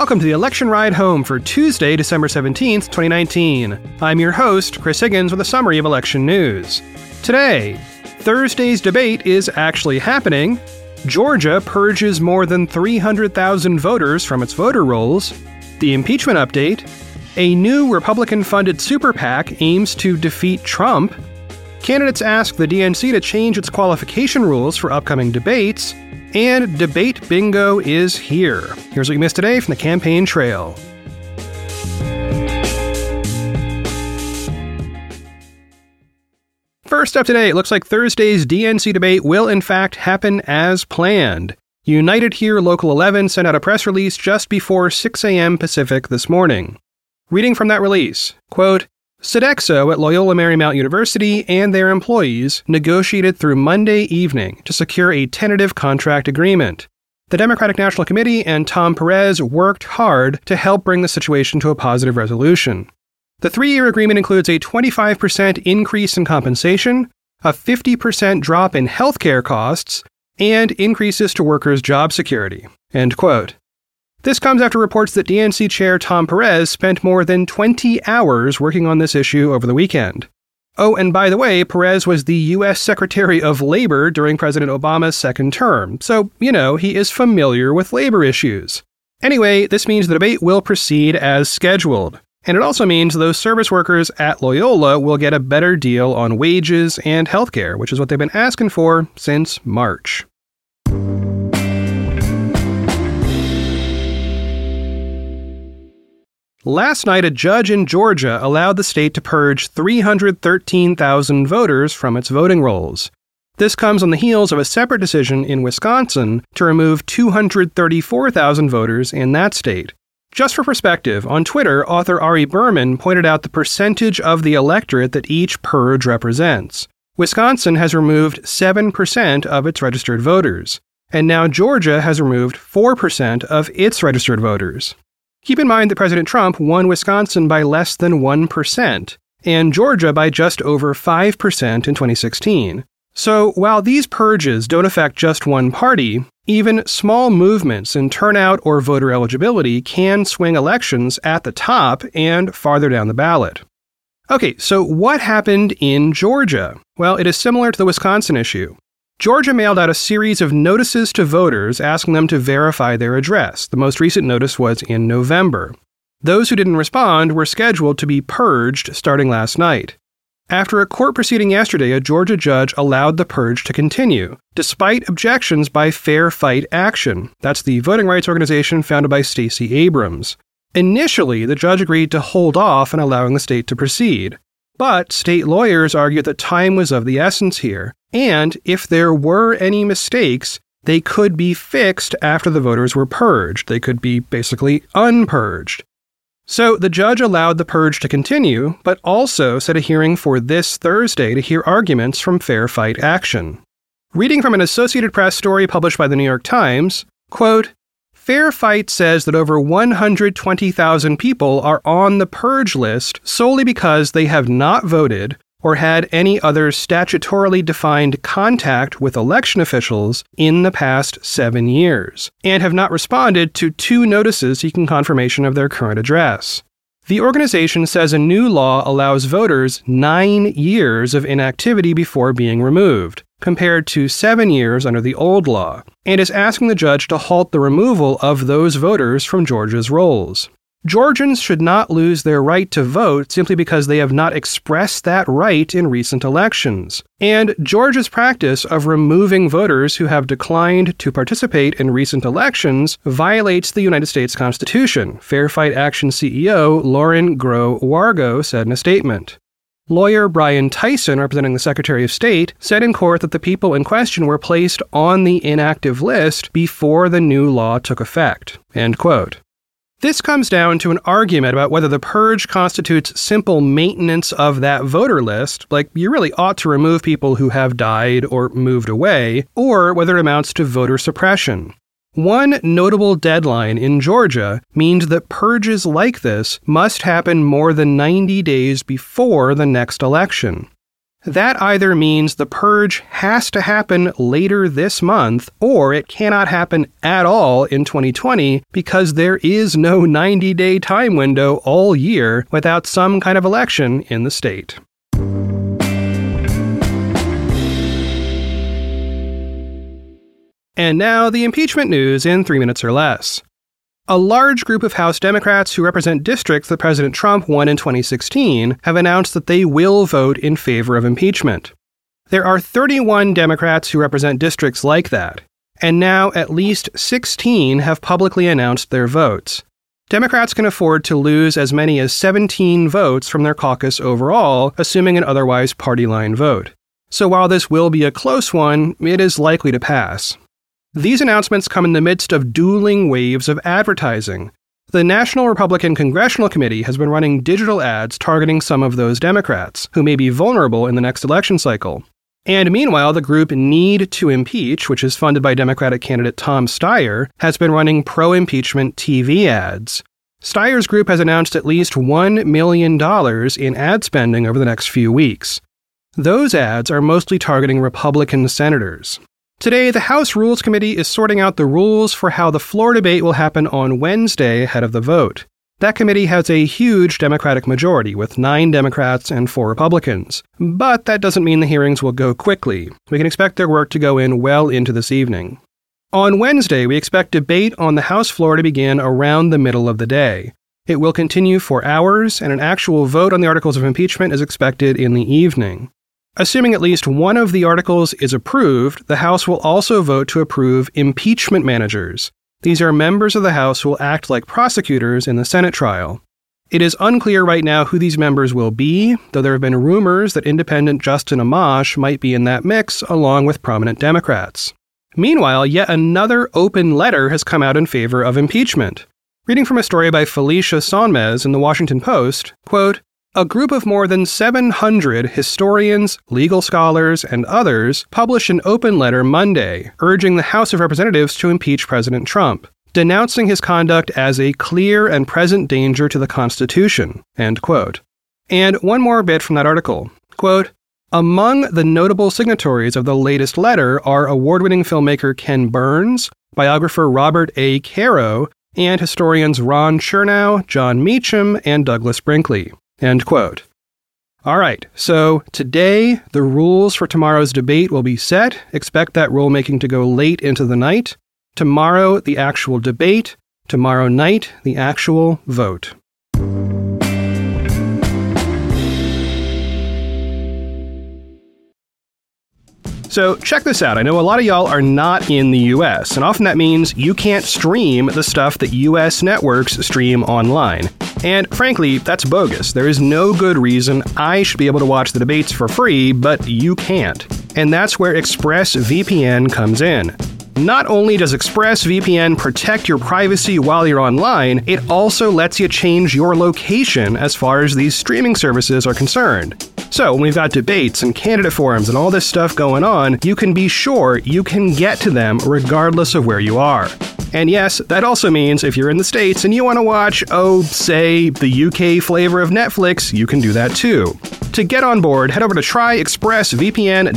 Welcome to the Election Ride Home for Tuesday, December 17th, 2019. I'm your host, Chris Higgins, with a summary of election news. Today, Thursday's debate is actually happening. Georgia purges more than 300,000 voters from its voter rolls. The impeachment update. A new Republican-funded super PAC aims to defeat Trump. Candidates ask the DNC to change its qualification rules for upcoming debates. And debate bingo is here. Here's what you missed today from the campaign trail. First up today, it looks like Thursday's DNC debate will in fact happen as planned. United Here Local 11 sent out a press release just before 6 a.m. Pacific this morning. Reading from that release, quote, Sodexo at Loyola Marymount University and their employees negotiated through Monday evening to secure a tentative contract agreement. The Democratic National Committee and Tom Perez worked hard to help bring the situation to a positive resolution. The three-year agreement includes a 25% increase in compensation, a 50% drop in healthcare costs, and increases to workers' job security. End quote. This comes after reports that DNC Chair Tom Perez spent more than 20 hours working on this issue over the weekend. Oh, and by the way, Perez was the U.S. Secretary of Labor during President Obama's second term, so, you know, he is familiar with labor issues. Anyway, this means the debate will proceed as scheduled. And it also means those service workers at Loyola will get a better deal on wages and healthcare, which is what they've been asking for since March. Last night, a judge in Georgia allowed the state to purge 313,000 voters from its voting rolls. This comes on the heels of a separate decision in Wisconsin to remove 234,000 voters in that state. Just for perspective, on Twitter, author Ari Berman pointed out the percentage of the electorate that each purge represents. Wisconsin has removed 7% of its registered voters, and now Georgia has removed 4% of its registered voters. Keep in mind that President Trump won Wisconsin by less than 1% and Georgia by just over 5% in 2016. So while these purges don't affect just one party, even small movements in turnout or voter eligibility can swing elections at the top and farther down the ballot. Okay, so what happened in Georgia? Well, it is similar to the Wisconsin issue. Georgia mailed out a series of notices to voters asking them to verify their address. The most recent notice was in November. Those who didn't respond were scheduled to be purged starting last night. After a court proceeding yesterday, a Georgia judge allowed the purge to continue, despite objections by Fair Fight Action. That's the voting rights organization founded by Stacey Abrams. Initially, the judge agreed to hold off on allowing the state to proceed. But state lawyers argued that time was of the essence here, and if there were any mistakes, they could be fixed after the voters were purged. They could be basically unpurged. So the judge allowed the purge to continue, but also set a hearing for this Thursday to hear arguments from Fair Fight Action. Reading from an Associated Press story published by the New York Times, quote, Fair Fight says that over 120,000 people are on the purge list solely because they have not voted or had any other statutorily defined contact with election officials in the past 7 years, and have not responded to two notices seeking confirmation of their current address. The organization says a new law allows voters 9 years of inactivity before being removed, compared to 7 years under the old law, and is asking the judge to halt the removal of those voters from Georgia's rolls. Georgians should not lose their right to vote simply because they have not expressed that right in recent elections, and Georgia's practice of removing voters who have declined to participate in recent elections violates the United States Constitution, Fair Fight Action CEO Lauren Groh Wargo said in a statement. Lawyer Brian Tyson, representing the Secretary of State, said in court that the people in question were placed on the inactive list before the new law took effect. End quote. This comes down to an argument about whether the purge constitutes simple maintenance of that voter list, like you really ought to remove people who have died or moved away, or whether it amounts to voter suppression. One notable deadline in Georgia means that purges like this must happen more than 90 days before the next election. That either means the purge has to happen later this month, or it cannot happen at all in 2020 because there is no 90-day time window all year without some kind of election in the state. And now the impeachment news in 3 minutes or less. A large group of House Democrats who represent districts that President Trump won in 2016 have announced that they will vote in favor of impeachment. There are 31 Democrats who represent districts like that, and now at least 16 have publicly announced their votes. Democrats can afford to lose as many as 17 votes from their caucus overall, assuming an otherwise party-line vote. So while this will be a close one, it is likely to pass. These announcements come in the midst of dueling waves of advertising. The National Republican Congressional Committee has been running digital ads targeting some of those Democrats, who may be vulnerable in the next election cycle. And meanwhile, the group Need to Impeach, which is funded by Democratic candidate Tom Steyer, has been running pro-impeachment TV ads. Steyer's group has announced at least $1 million in ad spending over the next few weeks. Those ads are mostly targeting Republican senators. Today, the House Rules Committee is sorting out the rules for how the floor debate will happen on Wednesday ahead of the vote. That committee has a huge Democratic majority, with 9 Democrats and 4 Republicans. But that doesn't mean the hearings will go quickly. We can expect their work to go in well into this evening. On Wednesday, we expect debate on the House floor to begin around the middle of the day. It will continue for hours, and an actual vote on the articles of impeachment is expected in the evening. Assuming at least one of the articles is approved, the House will also vote to approve impeachment managers. These are members of the House who will act like prosecutors in the Senate trial. It is unclear right now who these members will be, though there have been rumors that independent Justin Amash might be in that mix, along with prominent Democrats. Meanwhile, yet another open letter has come out in favor of impeachment. Reading from a story by Felicia Sonmez in The Washington Post, quote, "A group of more than 700 historians, legal scholars, and others published an open letter Monday urging the House of Representatives to impeach President Trump, denouncing his conduct as a clear and present danger to the Constitution," end quote. And one more bit from that article, quote, "Among the notable signatories of the latest letter are award-winning filmmaker Ken Burns, biographer Robert A. Caro, and historians Ron Chernow, John Meacham, and Douglas Brinkley," end quote. All right, so today the rules for tomorrow's debate will be set. Expect that rulemaking to go late into the night. Tomorrow, the actual debate. Tomorrow night, the actual vote. So check this out. I know a lot of y'all are not in the U.S., and often that means you can't stream the stuff that U.S. networks stream online. And frankly, that's bogus. There is no good reason I should be able to watch the debates for free, but you can't. And that's where ExpressVPN comes in. Not only does ExpressVPN protect your privacy while you're online, it also lets you change your location as far as these streaming services are concerned. So when we've got debates and candidate forums and all this stuff going on, you can be sure you can get to them regardless of where you are. And yes, that also means if you're in the States and you want to watch, say, the UK flavor of Netflix, you can do that too. To get on board, head over to tryexpressvpn.com/ride.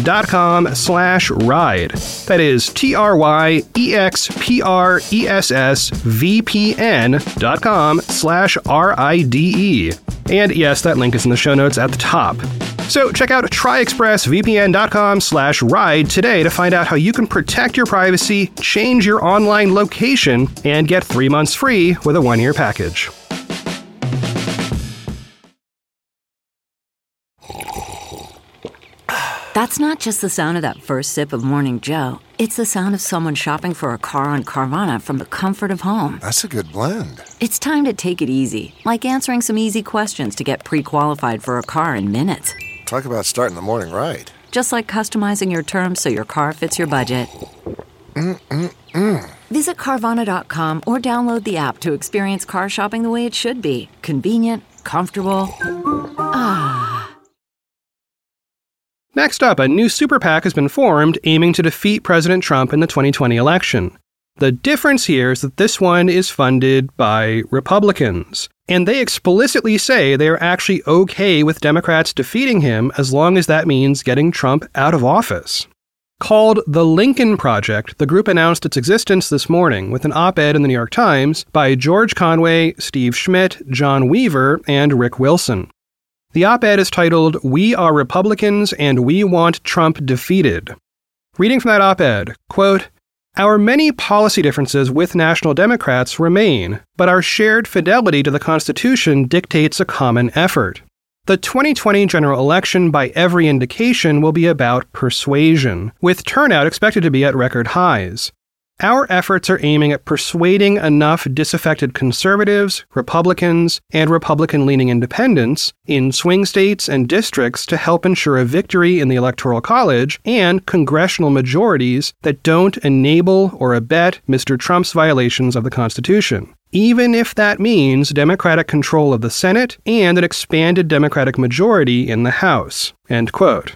That is tryexpressvpn.com/RIDE. And yes, that link is in the show notes at the top. So check out tryexpressvpn.com/ride today to find out how you can protect your privacy, change your online location, and get 3 months free with a one-year package. That's not just the sound of that first sip of Morning Joe. It's the sound of someone shopping for a car on Carvana from the comfort of home. That's a good blend. It's time to take it easy, like answering some easy questions to get pre-qualified for a car in minutes. Talk about starting the morning right. Just like customizing your terms so your car fits your budget. Visit Carvana.com or download the app to experience car shopping the way it should be. Convenient, comfortable. Ah. Next up, a new super PAC has been formed aiming to defeat President Trump in the 2020 election. The difference here is that this one is funded by Republicans. And they explicitly say they are actually okay with Democrats defeating him as long as that means getting Trump out of office. Called the Lincoln Project, the group announced its existence this morning with an op-ed in the New York Times by George Conway, Steve Schmidt, John Weaver, and Rick Wilson. The op-ed is titled, "We Are Republicans and We Want Trump Defeated." Reading from that op-ed, quote, "Our many policy differences with National Democrats remain, but our shared fidelity to the Constitution dictates a common effort. The 2020 general election, by every indication, will be about persuasion, with turnout expected to be at record highs. Our efforts are aiming at persuading enough disaffected conservatives, Republicans, and Republican-leaning independents in swing states and districts to help ensure a victory in the Electoral College and congressional majorities that don't enable or abet Mr. Trump's violations of the Constitution, even if that means Democratic control of the Senate and an expanded Democratic majority in the House." End quote.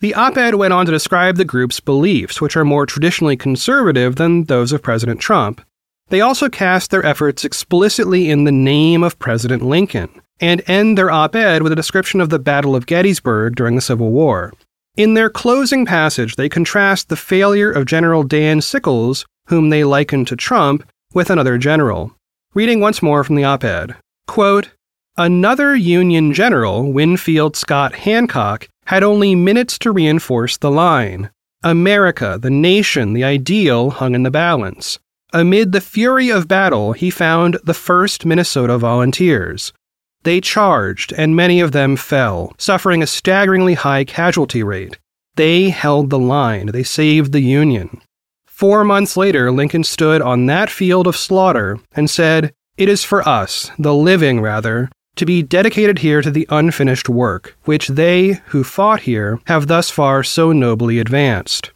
The op-ed went on to describe the group's beliefs, which are more traditionally conservative than those of President Trump. They also cast their efforts explicitly in the name of President Lincoln, and end their op-ed with a description of the Battle of Gettysburg during the Civil War. In their closing passage, they contrast the failure of General Dan Sickles, whom they liken to Trump, with another general. Reading once more from the op-ed, quote, "Another Union general, Winfield Scott Hancock, had only minutes to reinforce the line. America, the nation, the ideal, hung in the balance. Amid the fury of battle, he found the 1st Minnesota Volunteers. They charged, and many of them fell, suffering a staggeringly high casualty rate. They held the line. They saved the Union. 4 months later, Lincoln stood on that field of slaughter and said, 'It is for us, the living, rather, to be dedicated here to the unfinished work, which they, who fought here, have thus far so nobly advanced.'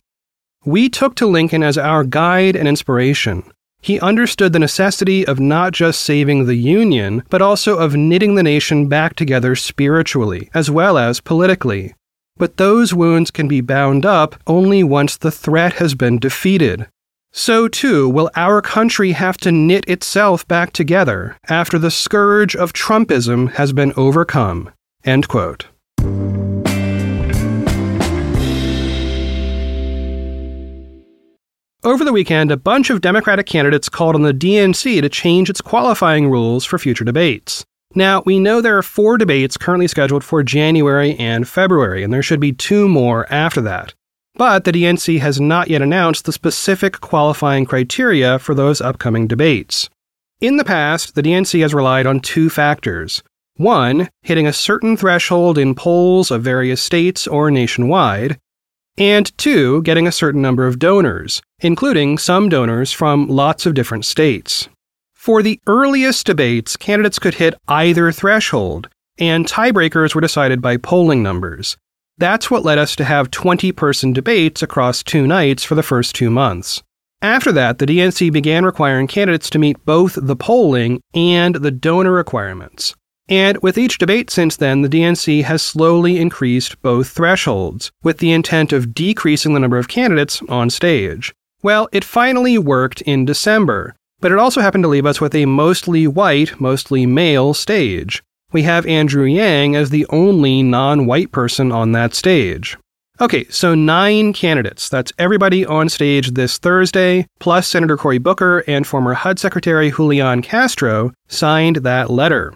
We took to Lincoln as our guide and inspiration. He understood the necessity of not just saving the Union, but also of knitting the nation back together spiritually, as well as politically. But those wounds can be bound up only once the threat has been defeated. So, too, will our country have to knit itself back together after the scourge of Trumpism has been overcome." End quote. Over the weekend, a bunch of Democratic candidates called on the DNC to change its qualifying rules for future debates. Now, we know there are 4 debates currently scheduled for January and February, and there should be 2 more after that. But the DNC has not yet announced the specific qualifying criteria for those upcoming debates. In the past, the DNC has relied on 2 factors. 1, hitting a certain threshold in polls of various states or nationwide, and 2, getting a certain number of donors, including some donors from lots of different states. For the earliest debates, candidates could hit either threshold, and tiebreakers were decided by polling numbers. That's what led us to have 20-person debates across 2 nights for the first 2 months. After that, the DNC began requiring candidates to meet both the polling and the donor requirements. And with each debate since then, the DNC has slowly increased both thresholds, with the intent of decreasing the number of candidates on stage. Well, it finally worked in December, but it also happened to leave us with a mostly white, mostly male stage. We have Andrew Yang as the only non-white person on that stage. Okay, so 9 candidates. That's everybody on stage this Thursday, plus Senator Cory Booker and former HUD Secretary Julian Castro signed that letter.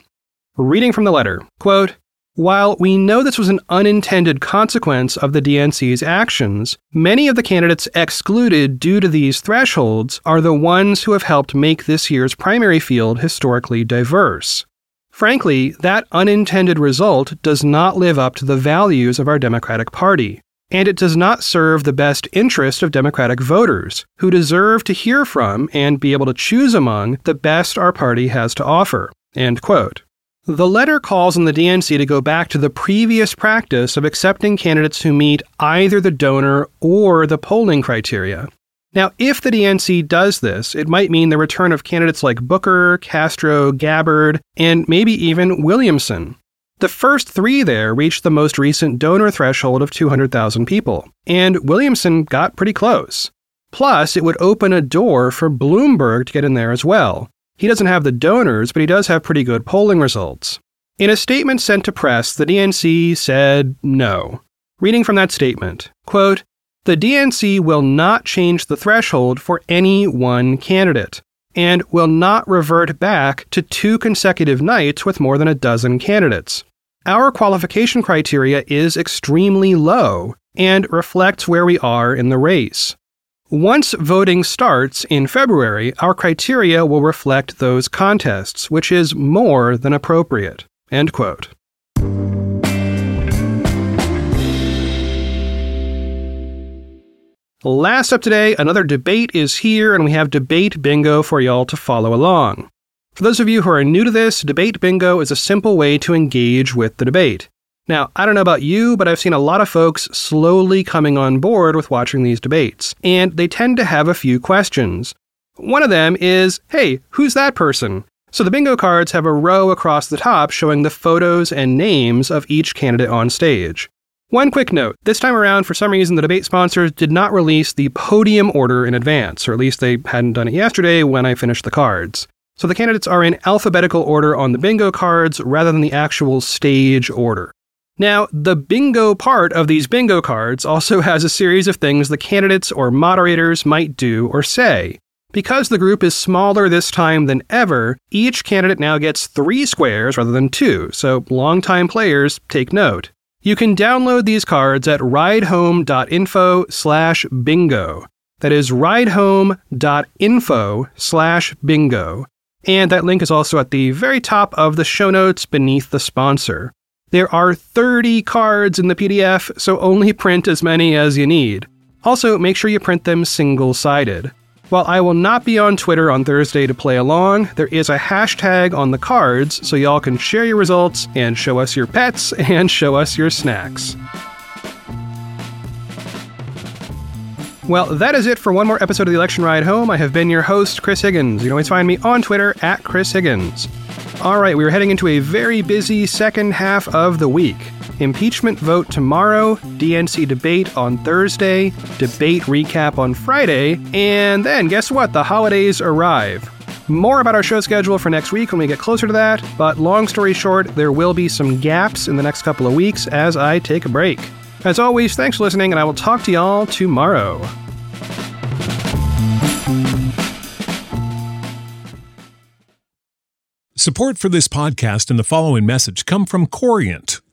Reading from the letter, quote, "While we know this was an unintended consequence of the DNC's actions, many of the candidates excluded due to these thresholds are the ones who have helped make this year's primary field historically diverse. Frankly, that unintended result does not live up to the values of our Democratic Party, and it does not serve the best interest of Democratic voters, who deserve to hear from and be able to choose among the best our party has to offer." End quote. The letter calls on the DNC to go back to the previous practice of accepting candidates who meet either the donor or the polling criteria. Now, if the DNC does this, it might mean the return of candidates like Booker, Castro, Gabbard, and maybe even Williamson. The first 3 there reached the most recent donor threshold of 200,000 people, and Williamson got pretty close. Plus, it would open a door for Bloomberg to get in there as well. He doesn't have the donors, but he does have pretty good polling results. In a statement sent to press, the DNC said no. Reading from that statement, quote, "The DNC will not change the threshold for any one candidate and will not revert back to 2 consecutive nights with more than a dozen candidates. Our qualification criteria is extremely low and reflects where we are in the race. Once voting starts in February, our criteria will reflect those contests, which is more than appropriate." End quote. Last up today, another debate is here, and we have debate bingo for y'all to follow along. For those of you who are new to this, debate bingo is a simple way to engage with the debate. Now, I don't know about you, but I've seen a lot of folks slowly coming on board with watching these debates, and they tend to have a few questions. One of them is, hey, who's that person? So the bingo cards have a row across the top showing the photos and names of each candidate on stage. One quick note, this time around, for some reason, the debate sponsors did not release the podium order in advance, or at least they hadn't done it yesterday when I finished the cards. So the candidates are in alphabetical order on the bingo cards rather than the actual stage order. Now, the bingo part of these bingo cards also has a series of things the candidates or moderators might do or say. Because the group is smaller this time than ever, each candidate now gets 3 squares rather than 2, so longtime players take note. You can download these cards at ridehome.info/bingo. That is ridehome.info/bingo. And that link is also at the very top of the show notes beneath the sponsor. There are 30 cards in the PDF, so only print as many as you need. Also, make sure you print them single-sided. While I will not be on Twitter on Thursday to play along, there is a hashtag on the cards so y'all can share your results and show us your pets and show us your snacks. Well, that is it for one more episode of The Election Ride Home. I have been your host, Chris Higgins. You can always find me on Twitter at Chris Higgins. All right, we are heading into a very busy second half of the week. Impeachment vote tomorrow, DNC debate on Thursday, debate recap on Friday, and then guess what? The holidays arrive. More about our show schedule for next week when we get closer to that, but long story short, there will be some gaps in the next couple of weeks as I take a break. As always, thanks for listening, and I will talk to y'all tomorrow. Support for this podcast and the following message come from Corient.